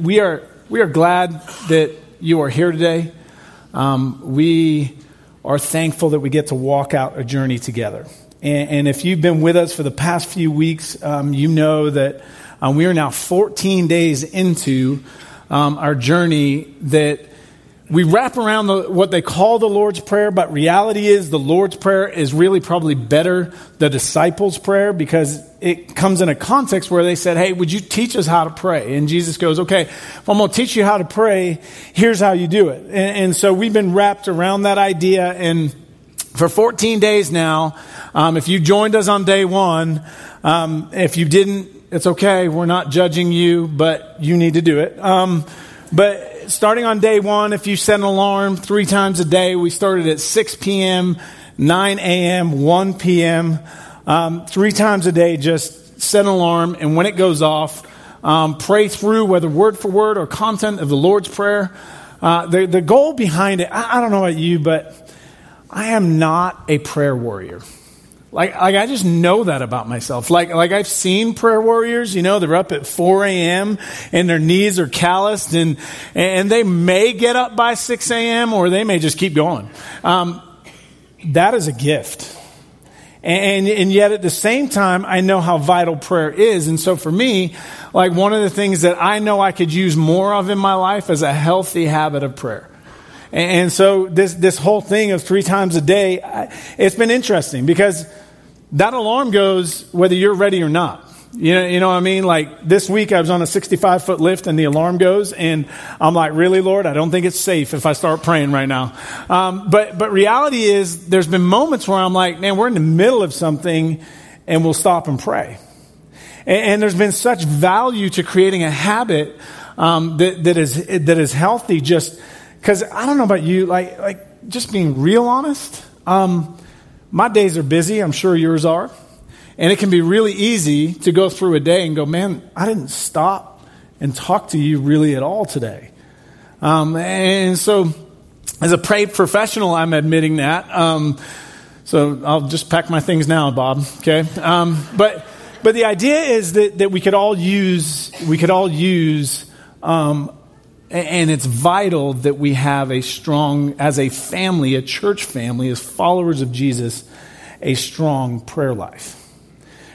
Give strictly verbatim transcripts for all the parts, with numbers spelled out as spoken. we are we are glad that you are here today. Um, we are thankful that we get to walk out a journey together. And, and if you've been with us for the past few weeks, um, you know that um, we are now fourteen days into um, our journey that we wrap around the, what they call the Lord's Prayer, but reality is the Lord's Prayer is really probably better the disciples' prayer, because it comes in a context where they said, hey, would you teach us how to pray? And Jesus goes, okay, if I'm going to teach you how to pray, here's how you do it. And, and so we've been wrapped around that idea. And for fourteen days now, um, if you joined us on day one, um, if you didn't, it's okay. We're not judging you, but you need to do it. Um, but... Starting on day one, if you set an alarm three times a day, we started at six p.m., nine a.m., one p.m., um, three times a day, just set an alarm, and when it goes off, um, pray through whether word for word or content of the Lord's Prayer. Uh, the, the goal behind it, I, I don't know about you, but I am not a prayer warrior. Like, like I just know that about myself. Like, like I've seen prayer warriors, you know, they're up at four a.m. and their knees are calloused, and and they may get up by six a.m. or they may just keep going. Um, that is a gift. And, and yet at the same time, I know how vital prayer is. And so for me, like one of the things that I know I could use more of in my life is a healthy habit of prayer. And, and so this, this whole thing of three times a day, I, it's been interesting because that alarm goes whether you're ready or not. You know, you know what I mean? Like this week I was on a sixty-five foot lift and the alarm goes and I'm like, really, Lord, I don't think it's safe if I start praying right now. Um, but, but reality is there's been moments where I'm like, man, we're in the middle of something and we'll stop and pray. And, and there's been such value to creating a habit, um, that, that is, that is healthy. Just because I don't know about you, like, like just being real honest, um, my days are busy. I'm sure yours are. And it can be really easy to go through a day and go, man, I didn't stop and talk to you really at all today. Um, and so as a paid professional, I'm admitting that. Um, so I'll just pack my things now, Bob. Okay. Um, but, but the idea is that, that we could all use, we could all use, um, and it's vital that we have a strong, as a family, a church family, as followers of Jesus, a strong prayer life.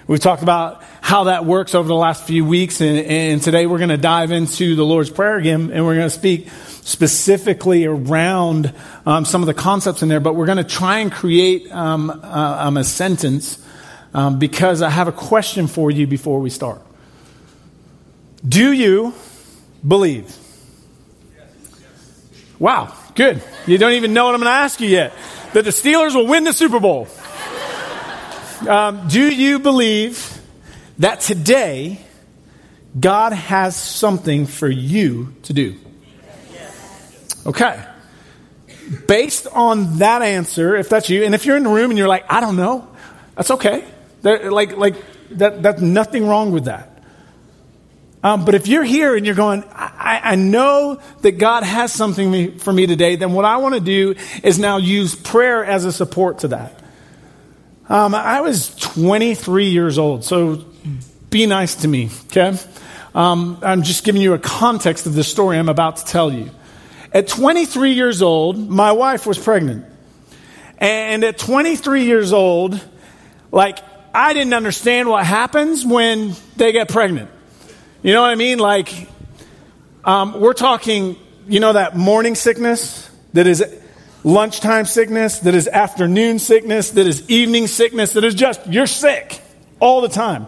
We've talked about how that works over the last few weeks, and, and today we're going to dive into the Lord's Prayer again, and we're going to speak specifically around um, some of the concepts in there, but we're going to try and create um, uh, um, a sentence um, because I have a question for you before we start. Do you believe? Wow, good. You don't even know what I'm going to ask you yet. That the Steelers will win the Super Bowl. Um, do you believe that today God has something for you to do? Okay. Based on that answer, if that's you, and if you're in the room and you're like, I don't know, that's okay. They're, like, like that, that's nothing wrong with that. Um, but if you're here and you're going, I, I know that God has something for me today, then what I want to do is now use prayer as a support to that. Um, I was twenty-three years old, so be nice to me, okay? Um, I'm just giving you a context of the story I'm about to tell you. At twenty-three years old, my wife was pregnant. And at twenty-three years old, like, I didn't understand what happens when they get pregnant. You know what I mean? Like, um, we're talking, you know, that morning sickness that is lunchtime sickness, that is afternoon sickness, that is evening sickness, that is just, you're sick all the time.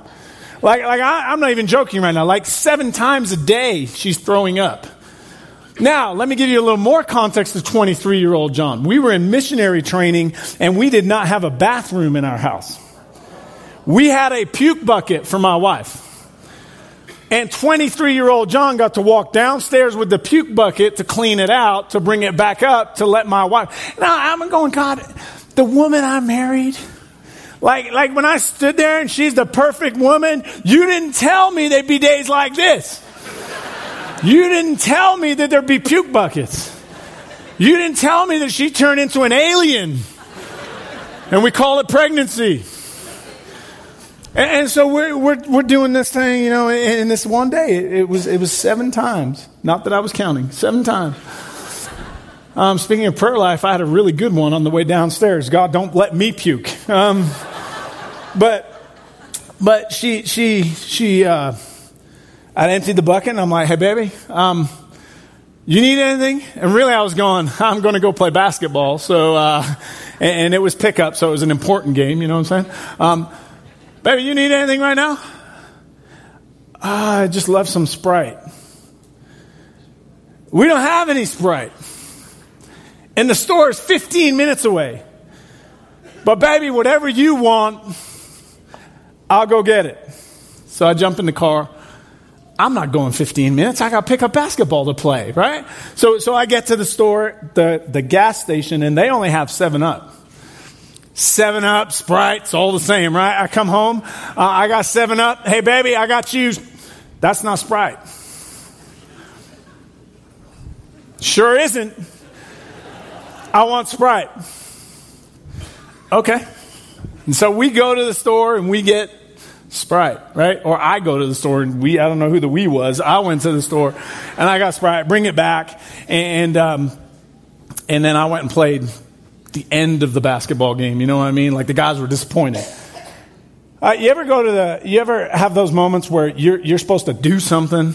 Like, like I, I'm not even joking right now. Like seven times a day, she's throwing up. Now, let me give you a little more context of twenty-three-year-old John. We were in missionary training, and we did not have a bathroom in our house. We had a puke bucket for my wife. And twenty-three-year-old John got to walk downstairs with the puke bucket to clean it out, to bring it back up, to let my wife. Now, I'm going, God, the woman I married, like, like when I stood there and she's the perfect woman, you didn't tell me there'd be days like this. You didn't tell me that there'd be puke buckets. You didn't tell me that she'd turn into an alien. And we call it pregnancy. And, and so we're, we're we're doing this thing, you know, and, and this one day, it, it was it was seven times. Not that I was counting, seven times. Um, speaking of prayer life, I had a really good one on the way downstairs. God, don't let me puke. Um, but but she she she uh, I emptied the bucket, and I'm like, hey baby, um, you need anything? And really, I was going, I'm going to go play basketball. So uh, and, and it was pickup, so it was an important game. You know what I'm saying? Um, baby, you need anything right now? I just left some Sprite. We don't have any Sprite. And the store is fifteen minutes away. But baby, whatever you want, I'll go get it. So I jump in the car. I'm not going fifteen minutes. I got to pick up basketball to play, right? So so I get to the store, the, the gas station, and they only have seven up. seven up, Sprites, all the same, right? I come home. Uh, I got seven up. Hey, baby, I got you. That's not Sprite. Sure isn't. I want Sprite. Okay. And so we go to the store and we get Sprite, right? Or I go to the store and we, I don't know who the we was. I went to the store and I got Sprite, bring it back. And, um, and then I went and played the end of the basketball game. You know what I mean? Like the guys were disappointed. Uh, you ever go to the, you ever have those moments where you're, you're supposed to do something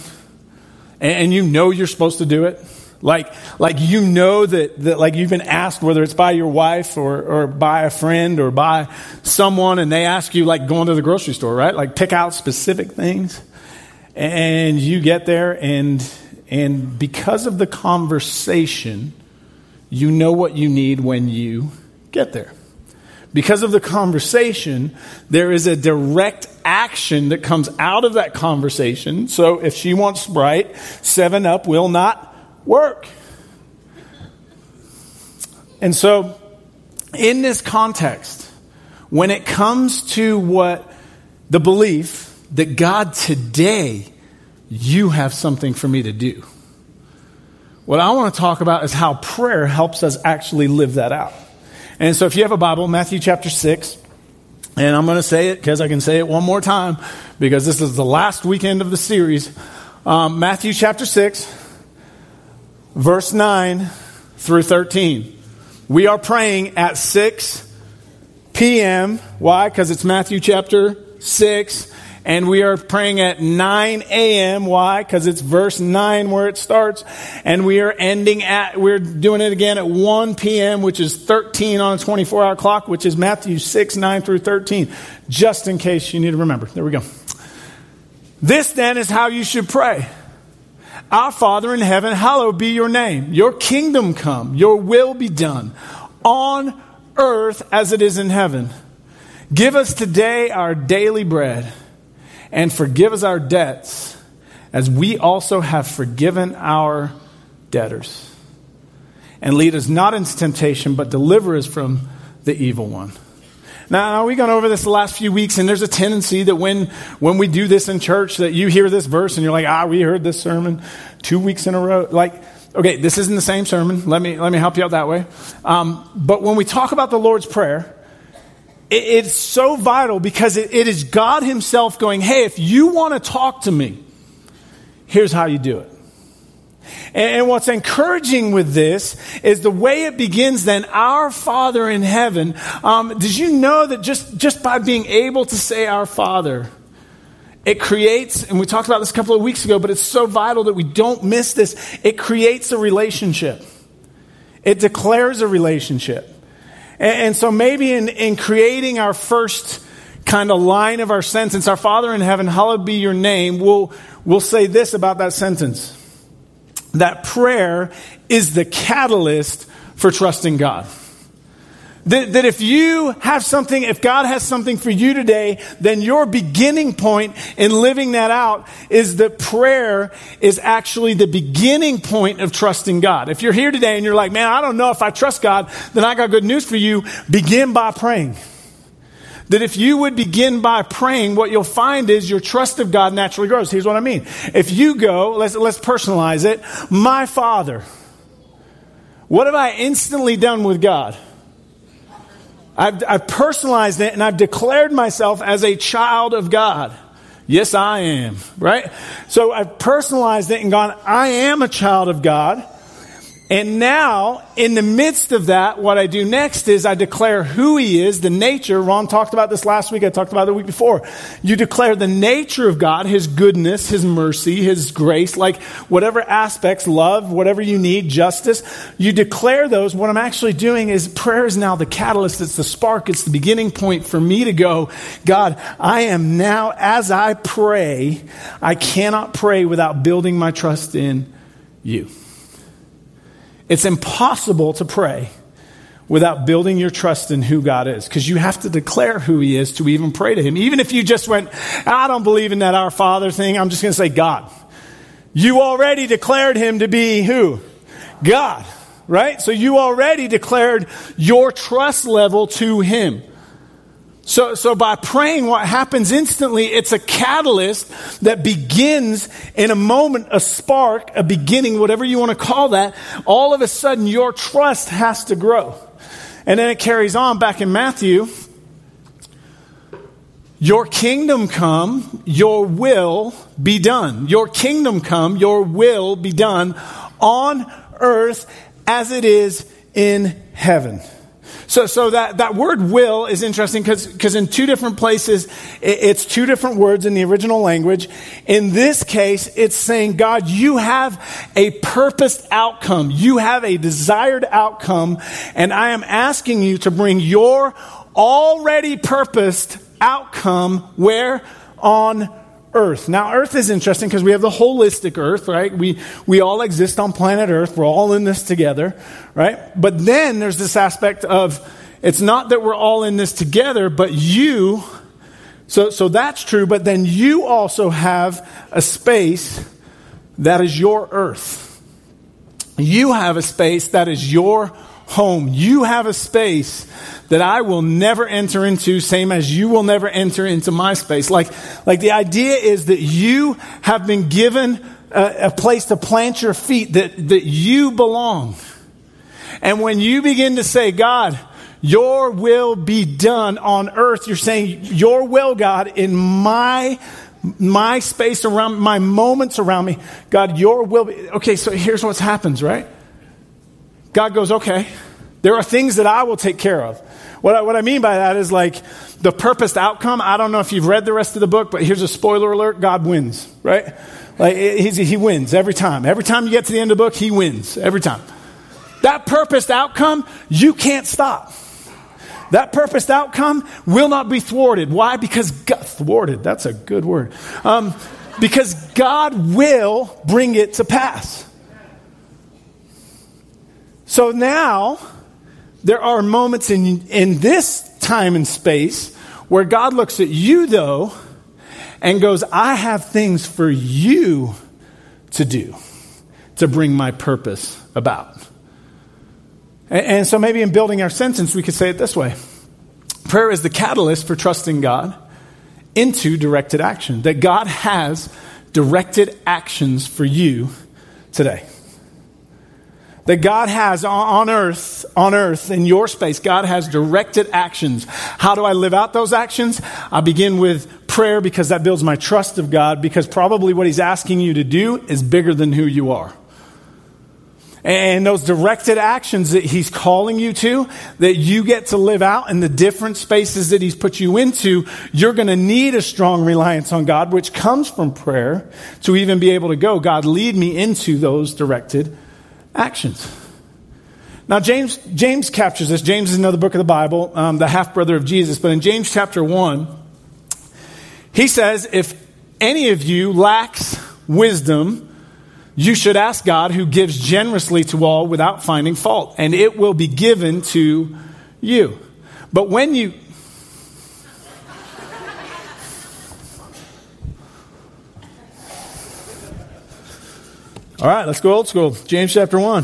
and, and you know you're supposed to do it? Like, like you know that, that like you've been asked, whether it's by your wife or, or by a friend or by someone, and they ask you, like going to the grocery store, right? Like pick out specific things, and you get there, and and because of the conversation, you know what you need when you get there. Because of the conversation, there is a direct action that comes out of that conversation. So if she wants Sprite, seven up will not work. And so in this context, when it comes to what the belief that God, today you have something for me to do, what I want to talk about is how prayer helps us actually live that out. And so if you have a Bible, Matthew chapter six, and I'm going to say it because I can say it one more time because this is the last weekend of the series. Um, Matthew chapter six. Verse nine through thirteen. We are praying at six p.m. Why? Because it's Matthew chapter six. And we are praying at nine a.m. Why? Because it's verse nine where it starts. And we are ending at, we're doing it again at one p.m., which is thirteen on a twenty-four hour clock, which is Matthew six, nine through thirteen. Just in case you need to remember. There we go. This then is how you should pray. Our Father in heaven, hallowed be your name. Your kingdom come, your will be done on earth as it is in heaven. Give us today our daily bread, and forgive us our debts as we also have forgiven our debtors. And lead us not into temptation, but deliver us from the evil one. Now, we've gone over this the last few weeks, and there's a tendency that when when we do this in church, that you hear this verse and you're like, ah, we heard this sermon two weeks in a row. Like, okay, this isn't the same sermon. Let me let me help you out that way. Um, but when we talk about the Lord's Prayer, it, it's so vital because it, it is God himself going, hey, if you want to talk to me, here's how you do it. And what's encouraging with this is the way it begins then, our Father in heaven. Um, did you know that just, just by being able to say our Father, it creates, and we talked about this a couple of weeks ago, but it's so vital that we don't miss this. It creates a relationship. It declares a relationship. And, and so maybe in, in creating our first kind of line of our sentence, our Father in heaven, hallowed be your name, we'll, we'll say this about that sentence. That prayer is the catalyst for trusting God. That, that if you have something, if God has something for you today, then your beginning point in living that out is that prayer is actually the beginning point of trusting God. If you're here today and you're like, man, I don't know if I trust God, then I got good news for you. Begin by praying. That if you would begin by praying, what you'll find is your trust of God naturally grows. Here's what I mean. If you go, let's let's personalize it. My Father. What have I instantly done with God? I've, I've personalized it, and I've declared myself as a child of God. Yes, I am, right? So I've personalized it and gone, I am a child of God. And now, in the midst of that, what I do next is I declare who he is, the nature. Ron talked about this last week. I talked about it the week before. You declare the nature of God, his goodness, his mercy, his grace, like whatever aspects, love, whatever you need, justice. You declare those. What I'm actually doing is prayer is now the catalyst. It's the spark. It's the beginning point for me to go, God, I am now, as I pray, I cannot pray without building my trust in you. It's impossible to pray without building your trust in who God is, because you have to declare who he is to even pray to him. Even if you just went, I don't believe in that Our Father thing, I'm just going to say, God. You already declared him to be who? God, right? So you already declared your trust level to him. So, so by praying, what happens instantly, it's a catalyst that begins in a moment, a spark, a beginning, whatever you want to call that. All of a sudden, your trust has to grow. And then it carries on back in Matthew. Your kingdom come, your will be done. Your kingdom come, your will be done on earth as it is in heaven. So so that, that word will is interesting because because in two different places, it, it's two different words in the original language. In this case, it's saying, God, you have a purposed outcome. You have a desired outcome, and I am asking you to bring your already purposed outcome where? On earth. Now, earth is interesting because we have the holistic earth, right? We we all exist on planet earth. We're all in this together, right? But then there's this aspect of it's not that we're all in this together, but you, so so that's true, but then you also have a space that is your earth. You have a space that is your home. You have a space that I will never enter into, same as you will never enter into my space. Like, like the idea is that you have been given a, a place to plant your feet, that, that you belong. And when you begin to say, God, your will be done on earth, you're saying, your will, God, in my my space around, my moments around me, God, your will be. Okay, so here's what happens, right? God goes, okay, there are things that I will take care of. What I, what I mean by that is like the purposed outcome. I don't know if you've read the rest of the book, but here's a spoiler alert. God wins, right? Like he's, he wins every time. Every time you get to the end of the book, he wins every time. That purposed outcome, you can't stop. That purposed outcome will not be thwarted. Why? Because God, thwarted, that's a good word. Um, because God will bring it to pass. So now there are moments in, in this time and space where God looks at you, though, and goes, I have things for you to do to bring my purpose about. And, and so maybe in building our sentence, we could say it this way. Prayer is the catalyst for trusting God into directed action, that God has directed actions for you today. That God has on earth, on earth, in your space, God has directed actions. How do I live out those actions? I begin with prayer because that builds my trust of God, because probably what he's asking you to do is bigger than who you are. And those directed actions that he's calling you to, that you get to live out in the different spaces that he's put you into, you're going to need a strong reliance on God, which comes from prayer, to even be able to go, God, lead me into those directed actions. Actions. Now, James James captures this. James is another book of the Bible, um, the half-brother of Jesus. But in James chapter one, he says, if any of you lacks wisdom, you should ask God, who gives generously to all without finding fault, and it will be given to you. But when you... All right, let's go old school. James chapter one.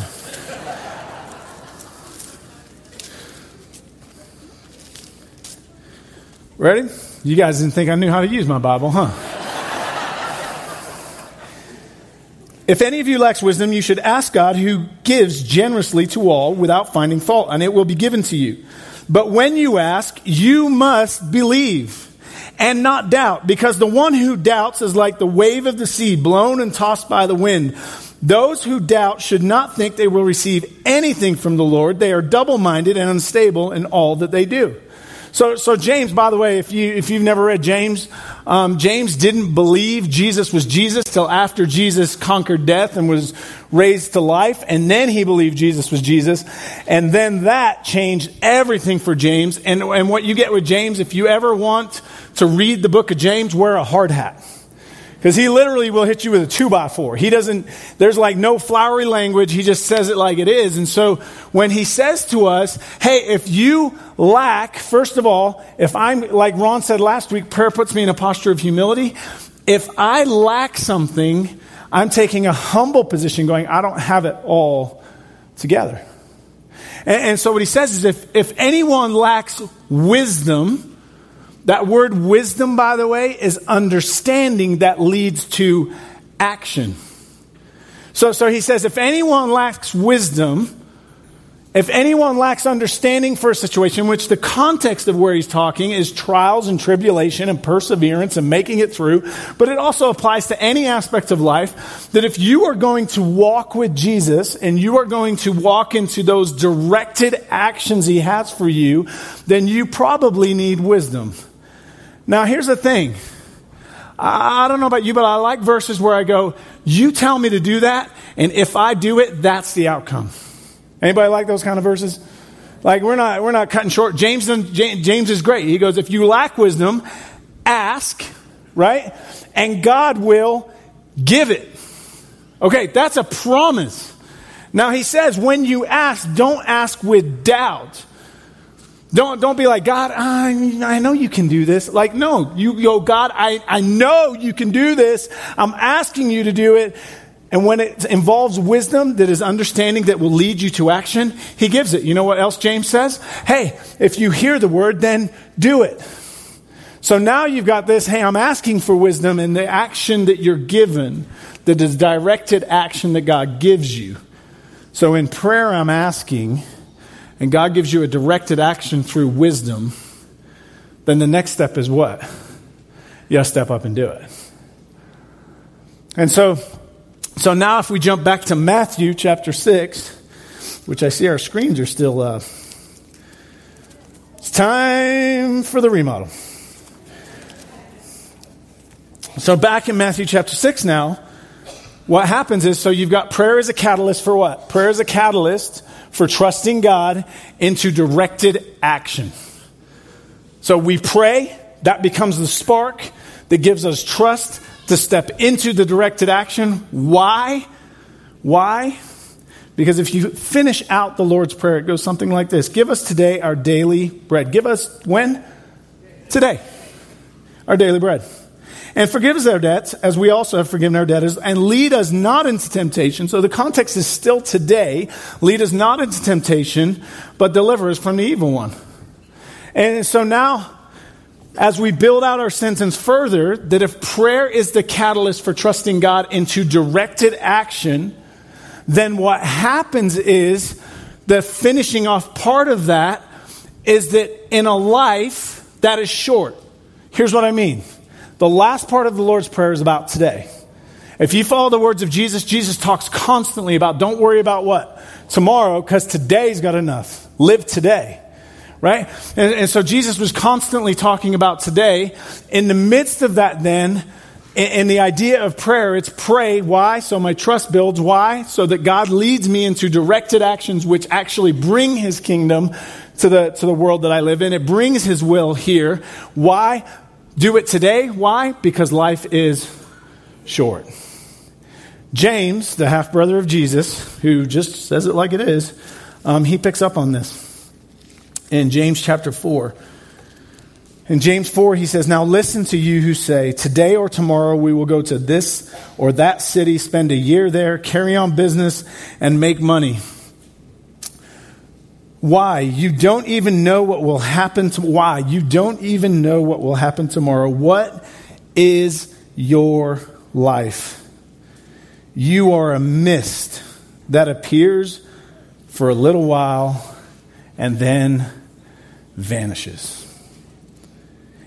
Ready? You guys didn't think I knew how to use my Bible, huh? If any of you lacks wisdom, you should ask God, who gives generously to all without finding fault, and it will be given to you. But when you ask, you must believe and not doubt, because the one who doubts is like the wave of the sea, blown and tossed by the wind. Those who doubt should not think they will receive anything from the Lord. They are double-minded and unstable in all that they do. So, so James, by the way, if you, if you've never read James, um, James didn't believe Jesus was Jesus till after Jesus conquered death and was raised to life. And then he believed Jesus was Jesus. And then that changed everything for James. And, and what you get with James, if you ever want to read the book of James, wear a hard hat. Because he literally will hit you with a two by four. He doesn't, there's like no flowery language. He just says it like it is. And so when he says to us, hey, if you lack, first of all, if I'm, like Ron said last week, prayer puts me in a posture of humility. If I lack something, I'm taking a humble position going, I don't have it all together. And, and so what he says is if, if anyone lacks wisdom, that word wisdom, by the way, is understanding that leads to action. So, so he says, if anyone lacks wisdom, if anyone lacks understanding for a situation, which the context of where he's talking is trials and tribulation and perseverance and making it through, but it also applies to any aspect of life, that if you are going to walk with Jesus and you are going to walk into those directed actions he has for you, then you probably need wisdom. Now, here's the thing. I don't know about you, but I like verses where I go, you tell me to do that, and if I do it, that's the outcome. Anybody like those kind of verses? Like, we're not we're not cutting short. James, James is great. He goes, if you lack wisdom, ask, right? And God will give it. Okay, that's a promise. Now, he says, when you ask, don't ask with doubt. Don't, don't be like, God, I, I know you can do this. Like, no, you go, God, I, I know you can do this. I'm asking you to do it. And when it involves wisdom that is understanding that will lead you to action, he gives it. You know what else James says? Hey, if you hear the word, then do it. So now you've got this, hey, I'm asking for wisdom, and the action that you're given, that is directed action that God gives you. So in prayer, I'm asking, and God gives you a directed action through wisdom. Then the next step is what? You gotta step up and do it. And so... So now if we jump back to Matthew chapter six, which I see our screens are still up, uh, it's time for the remodel. So back in Matthew chapter six now, what happens is, so you've got prayer as a catalyst for what? Prayer is a catalyst for trusting God into directed action. So we pray, that becomes the spark that gives us trust to step into the directed action. Why? Why? Because if you finish out the Lord's Prayer, it goes something like this. Give us today our daily bread. Give us when? Today. Our daily bread. And forgive us our debts, as we also have forgiven our debtors. And lead us not into temptation. So the context is still today. Lead us not into temptation, but deliver us from the evil one. And so now, as we build out our sentence further, that if prayer is the catalyst for trusting God into directed action, then what happens is the finishing off part of that is that in a life that is short. Here's what I mean. The last part of the Lord's Prayer is about today. If you follow the words of Jesus, Jesus talks constantly about don't worry about what? Tomorrow, because today's got enough. Live today. Right? And, and so Jesus was constantly talking about today. In the midst of that then, in, in the idea of prayer, it's pray. Why? So my trust builds. Why? So that God leads me into directed actions which actually bring his kingdom to the, to the world that I live in. It brings his will here. Why? Do it today. Why? Because life is short. James, the half-brother of Jesus, who just says it like it is, um, he picks up on this. In James chapter four. In James four, he says, now listen to you who say, today or tomorrow we will go to this or that city, spend a year there, carry on business, and make money. Why? You don't even know what will happen. To- Why? You don't even know what will happen tomorrow. What is your life? You are a mist that appears for a little while and then vanishes.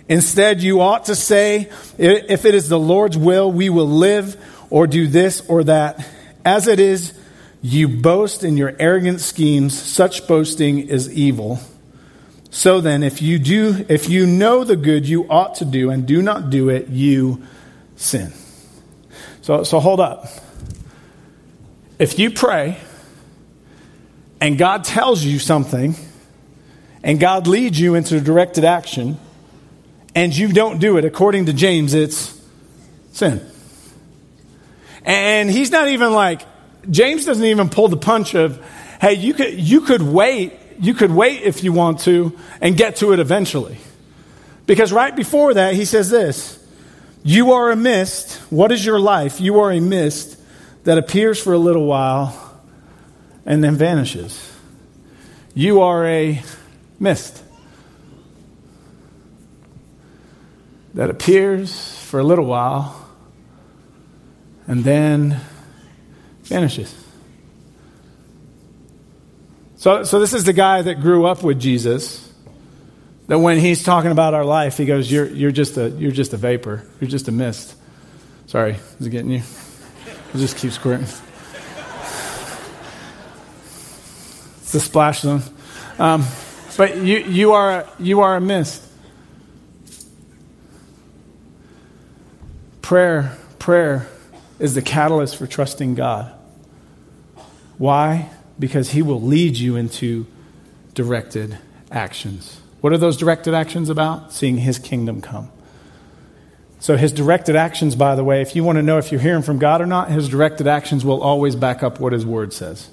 Instead, you ought to say, if it is the Lord's will, we will live or do this or that. As it is, you boast in your arrogant schemes. Such boasting is evil. So then, if you do, if you know the good you ought to do and do not do it, you sin. So, so hold up. If you pray and God tells you something and God leads you into directed action and you don't do it, according to James, it's sin. And he's not even like, James doesn't even pull the punch of, hey, you could you could wait. You could wait if you want to and get to it eventually. Because right before that, he says this, you are a mist. What is your life? You are a mist that appears for a little while and then vanishes. You are a mist that appears for a little while and then vanishes. So, so this is the guy that grew up with Jesus, that when he's talking about our life, he goes, you're, you're, just a, you're just a vapor. You're just a mist. Sorry, is it getting you? I'll just keep squirting. It's the splash zone. Um, but you, you, are, you are a mist. Prayer, prayer is the catalyst for trusting God. Why? Because he will lead you into directed actions. What are those directed actions about? Seeing his kingdom come. So his directed actions, by the way, if you want to know if you're hearing from God or not, his directed actions will always back up what his word says.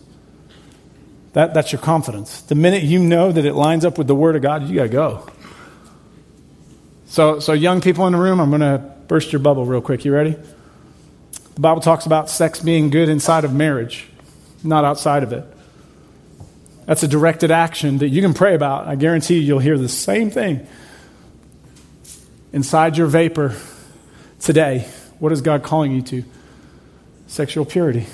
That, that's your confidence. The minute you know that it lines up with the word of God, you got to go. So, so young people in the room, I'm going to burst your bubble real quick. You ready? The Bible talks about sex being good inside of marriage, not outside of it. That's a directed action that you can pray about. I guarantee you, you'll hear the same thing. Inside your vapor today, what is God calling you to? Sexual purity.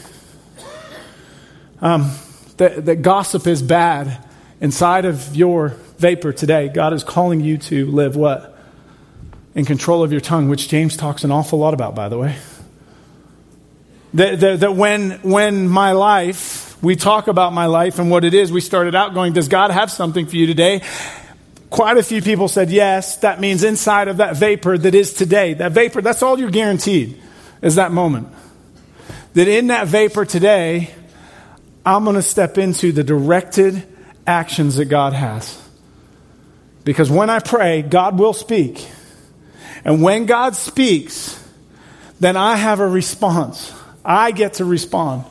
Um, that, that gossip is bad. Inside of your vapor today, God is calling you to live what? In control of your tongue, which James talks an awful lot about, by the way. That, that, that when when my life, we talk about my life and what it is, we started out going, does God have something for you today? Quite a few people said yes. That means inside of that vapor that is today, that vapor, that's all you're guaranteed is that moment. That in that vapor today, I'm going to step into the directed actions that God has. Because when I pray, God will speak. And when God speaks, then I have a response. I get to respond.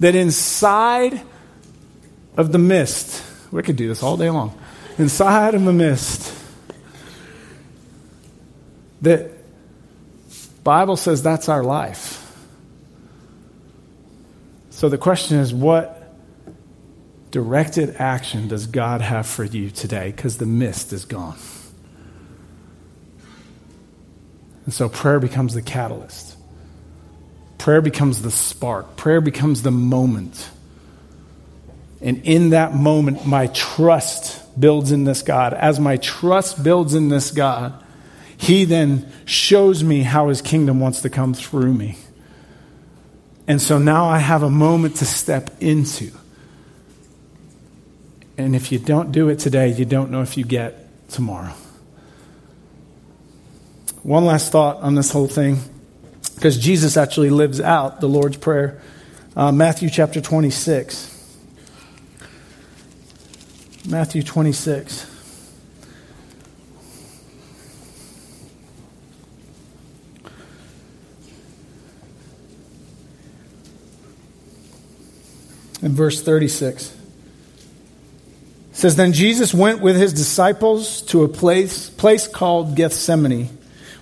That inside of the mist, we could do this all day long. Inside of the mist, that Bible says that's our life. So the question is, what directed action does God have for you today? Because the mist is gone. And so prayer becomes the catalyst. Prayer becomes the spark. Prayer becomes the moment. And in that moment, my trust builds in this God. As my trust builds in this God, he then shows me how his kingdom wants to come through me. And so now I have a moment to step into. And if you don't do it today, you don't know if you get tomorrow. One last thought on this whole thing, because Jesus actually lives out the Lord's Prayer. Uh, Matthew chapter twenty-six. Matthew twenty-six. And verse thirty-six. It says, then Jesus went with his disciples to a place, place called Gethsemane.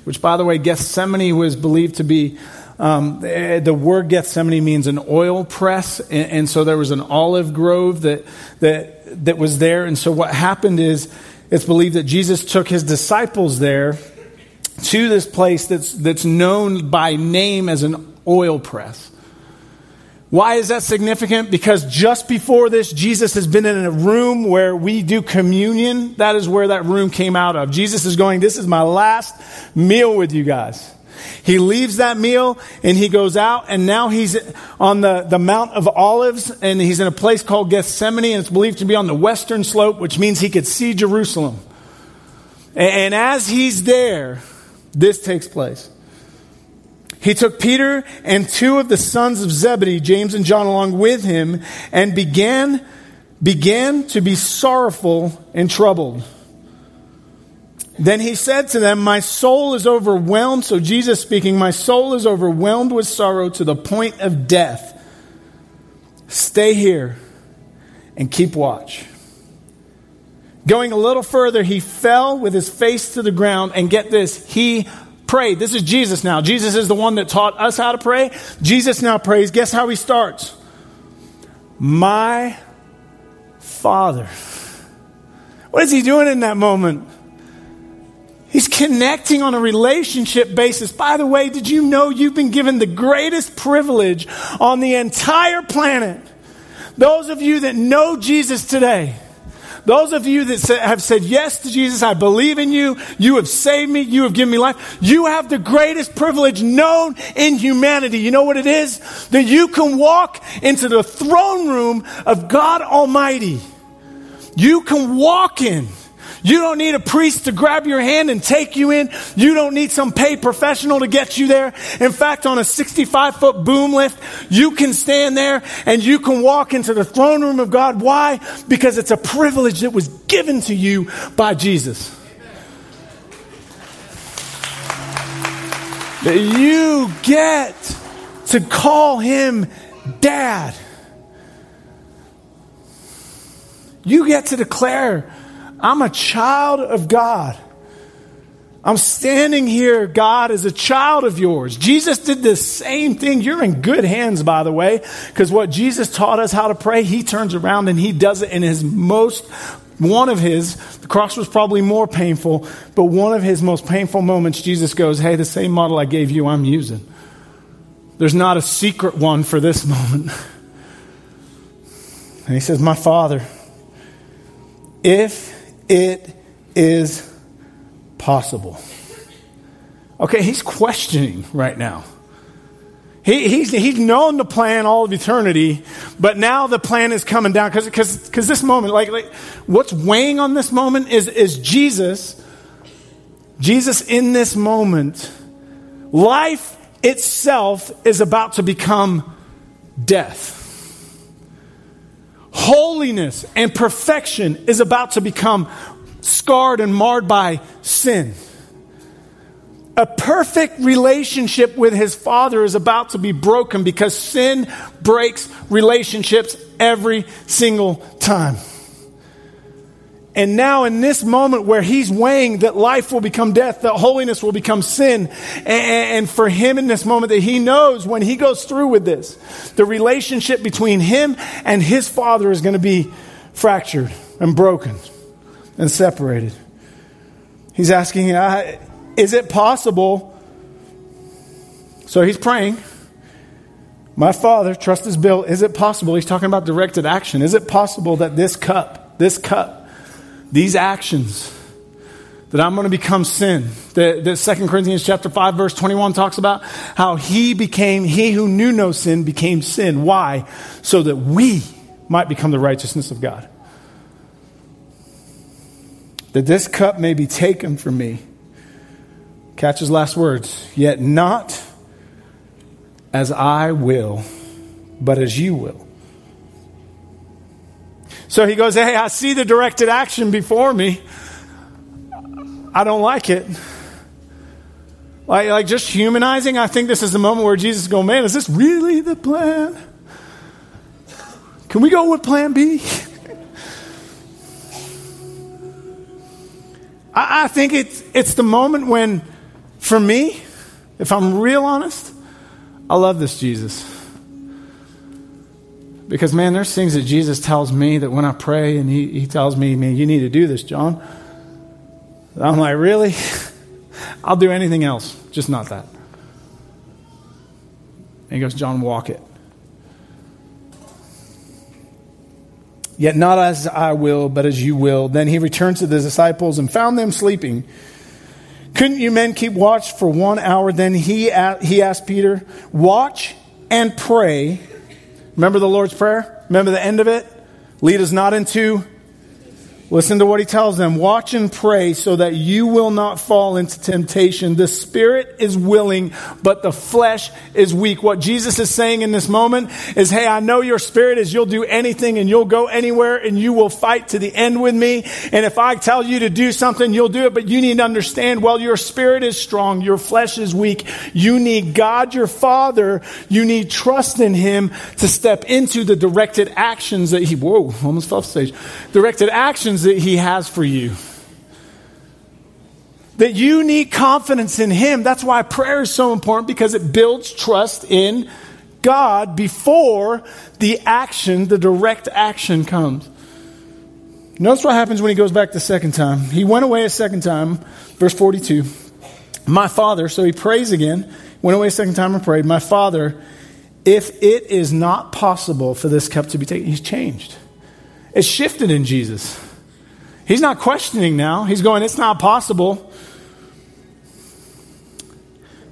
Which, by the way, Gethsemane was believed to be, um, the word Gethsemane means an oil press. And, and so there was an olive grove that, that, that was there. And so what happened is it's believed that Jesus took his disciples there to this place that's, that's known by name as an oil press. Why is that significant? Because just before this, Jesus has been in a room where we do communion. That is where that room came out of. Jesus is going, this is my last meal with you guys. He leaves that meal and he goes out, and now he's on the, the Mount of Olives, and he's in a place called Gethsemane, and it's believed to be on the western slope, which means he could see Jerusalem. And, and as he's there, this takes place. He took Peter and two of the sons of Zebedee, James and John, along with him, and began, began to be sorrowful and troubled. Then he said to them, my soul is overwhelmed. So Jesus speaking, my soul is overwhelmed with sorrow to the point of death. Stay here and keep watch. Going a little further, he fell with his face to the ground, and get this, he prayed. This is Jesus now. Jesus is the one that taught us how to pray. Jesus now prays. Guess how he starts? My Father. What is he doing in that moment? He's connecting on a relationship basis. By the way, did you know you've been given the greatest privilege on the entire planet? Those of you that know Jesus today, those of you that have said yes to Jesus, I believe in you, you have saved me, you have given me life, you have the greatest privilege known in humanity. You know what it is? That you can walk into the throne room of God Almighty. You can walk in. You don't need a priest to grab your hand and take you in. You don't need some paid professional to get you there. In fact, on a sixty-five foot boom lift, you can stand there and you can walk into the throne room of God. Why? Because it's a privilege that was given to you by Jesus. That you get to call him Dad. You get to declare, I'm a child of God. I'm standing here, God, as a child of yours. Jesus did the same thing. You're in good hands, by the way, because what Jesus taught us how to pray, he turns around and he does it in his most, one of his, the cross was probably more painful, but one of his most painful moments, Jesus goes, hey, the same model I gave you, I'm using. There's not a secret one for this moment. And he says, my Father, if it is possible. Okay, he's questioning right now. He, he's, he's known the plan all of eternity, but now the plan is coming down. Because because because this moment, like, like what's weighing on this moment is, is Jesus. Jesus in this moment, life itself is about to become death. Holiness and perfection is about to become scarred and marred by sin. A perfect relationship with his Father is about to be broken because sin breaks relationships every single time. And now in this moment where he's weighing that life will become death, that holiness will become sin, and for him in this moment that he knows when he goes through with this, the relationship between him and his Father is going to be fractured and broken and separated. He's asking, is it possible? So he's praying. My Father, trust is built. Is it possible? He's talking about directed action. Is it possible that this cup, this cup, these actions, that I'm going to become sin, that, that Second Corinthians chapter five, verse twenty-one talks about how he became, he who knew no sin became sin. Why? So that we might become the righteousness of God. That this cup may be taken from me. Catch his last words. Yet not as I will, but as you will. So he goes, hey, I see the directed action before me. I don't like it. Like, like just humanizing, I think this is the moment where Jesus is going, man, is this really the plan? Can we go with plan B? I, I think it's, it's the moment when, for me, if I'm real honest, I love this Jesus. Because, man, there's things that Jesus tells me that when I pray and he, he tells me, man, you need to do this, John. I'm like, really? I'll do anything else, just not that. And he goes, John, walk it. Yet not as I will, but as you will. Then he returned to the disciples and found them sleeping. Couldn't you men keep watch for one hour? Then he he asked Peter, watch and pray. Remember the Lord's Prayer? Remember the end of it? Lead us not into... Listen to what he tells them. Watch and pray so that you will not fall into temptation. The spirit is willing, but the flesh is weak. What Jesus is saying in this moment is, hey, I know your spirit is you'll do anything and you'll go anywhere and you will fight to the end with me. And if I tell you to do something, you'll do it. But you need to understand, well, your spirit is strong. Your flesh is weak. You need God, your Father. You need trust in him to step into the directed actions that he, whoa, almost fell off stage. Directed actions that he has for you. That you need confidence in him. That's why prayer is so important, because it builds trust in God before the action, the direct action comes. Notice what happens when he goes back the second time. He went away a second time. Verse forty-two. My Father, so he prays again. Went away a second time and prayed. My Father, if it is not possible for this cup to be taken. He's changed. It's shifted in Jesus. He's not questioning now. He's going, it's not possible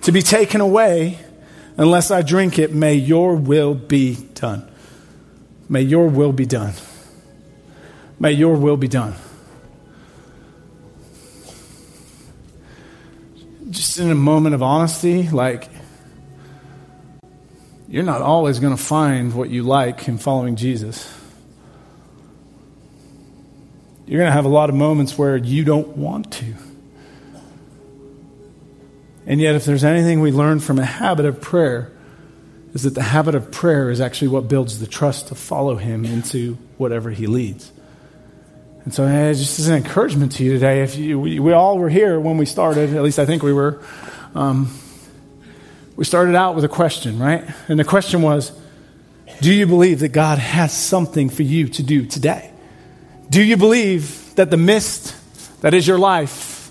to be taken away unless I drink it. May your will be done. May your will be done. May your will be done. Just in a moment of honesty, like, you're not always going to find what you like in following Jesus. You're going to have a lot of moments where you don't want to. And yet, if there's anything we learn from a habit of prayer, is that the habit of prayer is actually what builds the trust to follow him into whatever he leads. And so, hey, just as an encouragement to you today, if you, we, we all were here when we started, at least I think we were, um, we started out with a question, right? And the question was, do you believe that God has something for you to do today? Do you believe that the mist that is your life,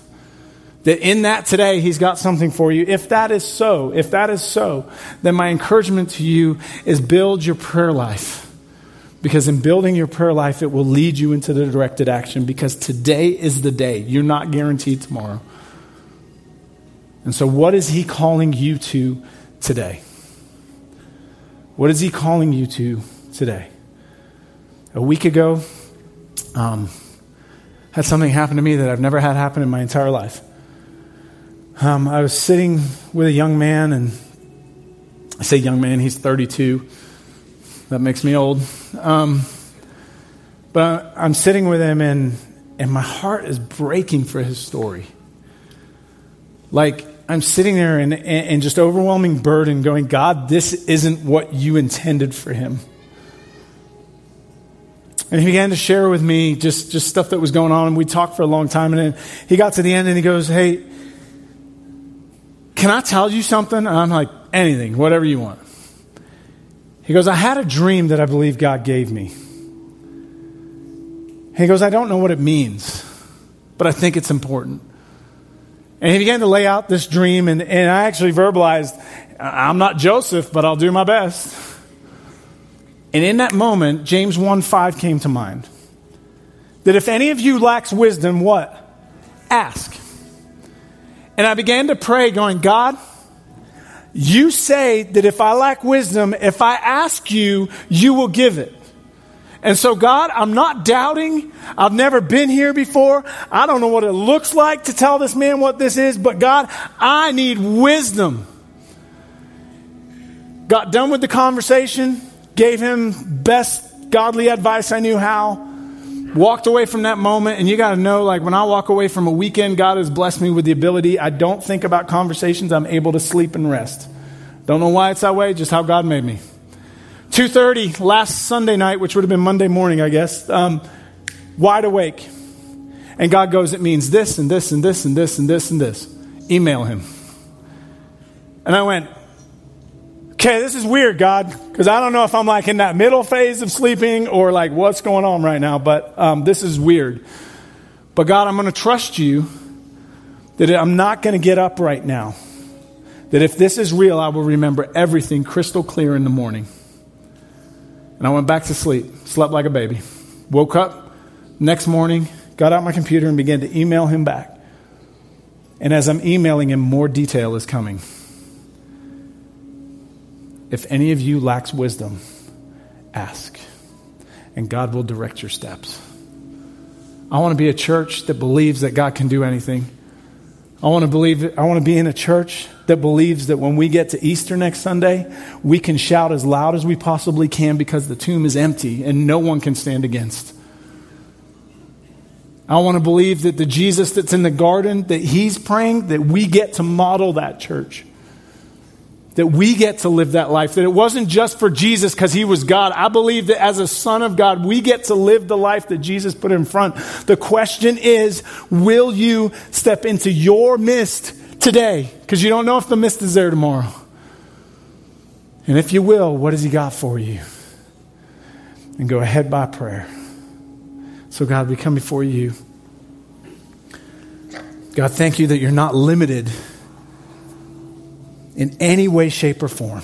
that in that today he's got something for you? If that is so, if that is so, then my encouragement to you is build your prayer life. Because in building your prayer life, it will lead you into the directed action. Because today is the day. You're not guaranteed tomorrow. And so what is he calling you to today? What is he calling you to today? A week ago, Um, had something happen to me that I've never had happen in my entire life. Um, I was sitting with a young man, and I say young man, he's thirty-two. That makes me old. Um, but I'm sitting with him, and and my heart is breaking for his story. Like, I'm sitting there in, in just overwhelming burden going, God, this isn't what you intended for him. And he began to share with me just, just stuff that was going on. And we talked for a long time. And then he got to the end and he goes, hey, can I tell you something? And I'm like, anything, whatever you want. He goes, I had a dream that I believe God gave me. And he goes, I don't know what it means, but I think it's important. And he began to lay out this dream. And, and I actually verbalized, I'm not Joseph, but I'll do my best. And in that moment, James one five came to mind. That if any of you lacks wisdom, what? Ask. And I began to pray going, God, you say that if I lack wisdom, if I ask you, you will give it. And so, God, I'm not doubting. I've never been here before. I don't know what it looks like to tell this man what this is. But, God, I need wisdom. Got done with the conversation. Gave him best godly advice I knew how. Walked away from that moment. And you got to know, like, when I walk away from a weekend, God has blessed me with the ability. I don't think about conversations. I'm able to sleep and rest. Don't know why it's that way, just how God made me. two thirty last Sunday night, which would have been Monday morning, I guess, um, wide awake. And God goes, it means this and this and this and this and this and this. Email him. And I went, okay, this is weird, God, because I don't know if I'm like in that middle phase of sleeping or like what's going on right now, but um, this is weird. But God, I'm going to trust you that I'm not going to get up right now, that if this is real, I will remember everything crystal clear in the morning. And I went back to sleep, slept like a baby. Woke up next morning, got out my computer and began to email him back. And as I'm emailing him, more detail is coming. If any of you lacks wisdom, ask, and God will direct your steps. I want to be a church that believes that God can do anything. I want to believe. I want to be in a church that believes that when we get to Easter next Sunday, we can shout as loud as we possibly can because the tomb is empty and no one can stand against. I want to believe that the Jesus that's in the garden, that he's praying, that we get to model that church. That we get to live that life, that it wasn't just for Jesus because he was God. I believe that as a son of God, we get to live the life that Jesus put in front. The question is, will you step into your mist today? Because you don't know if the mist is there tomorrow. And if you will, what has he got for you? And go ahead by prayer. So God, we come before you. God, thank you that you're not limited in any way, shape, or form.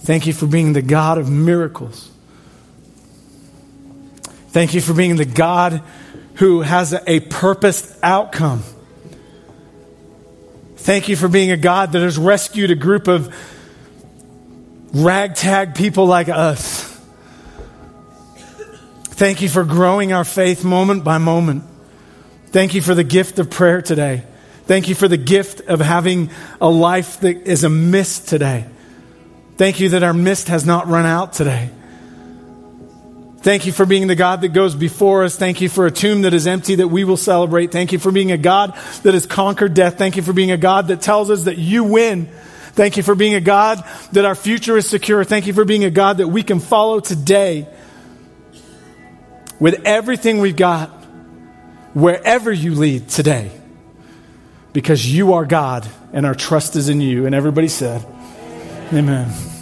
Thank you for being the God of miracles. Thank you for being the God who has a, a purposed outcome. Thank you for being a God that has rescued a group of ragtag people like us. Thank you for growing our faith moment by moment. Thank you for the gift of prayer today. Thank you for the gift of having a life that is a mist today. Thank you that our mist has not run out today. Thank you for being the God that goes before us. Thank you for a tomb that is empty that we will celebrate. Thank you for being a God that has conquered death. Thank you for being a God that tells us that you win. Thank you for being a God that our future is secure. Thank you for being a God that we can follow today with everything we've got, wherever you lead today. Because you are God and our trust is in you. And everybody said, amen. Amen.